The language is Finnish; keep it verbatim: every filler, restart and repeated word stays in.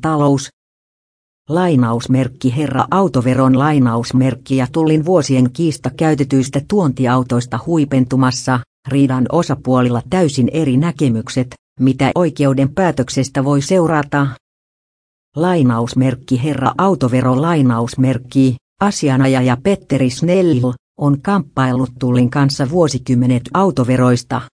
Talous. Lainausmerkki herra autoveron lainausmerkki ja tullin vuosien kiista käytetyistä tuontiautoista huipentumassa, riidan osapuolilla täysin eri näkemykset, mitä oikeuden päätöksestä voi seurata. Lainausmerkki herra autovero lainausmerkki, asianajaja Petteri Snelli on kamppaillut tullin kanssa vuosikymmenet autoveroista.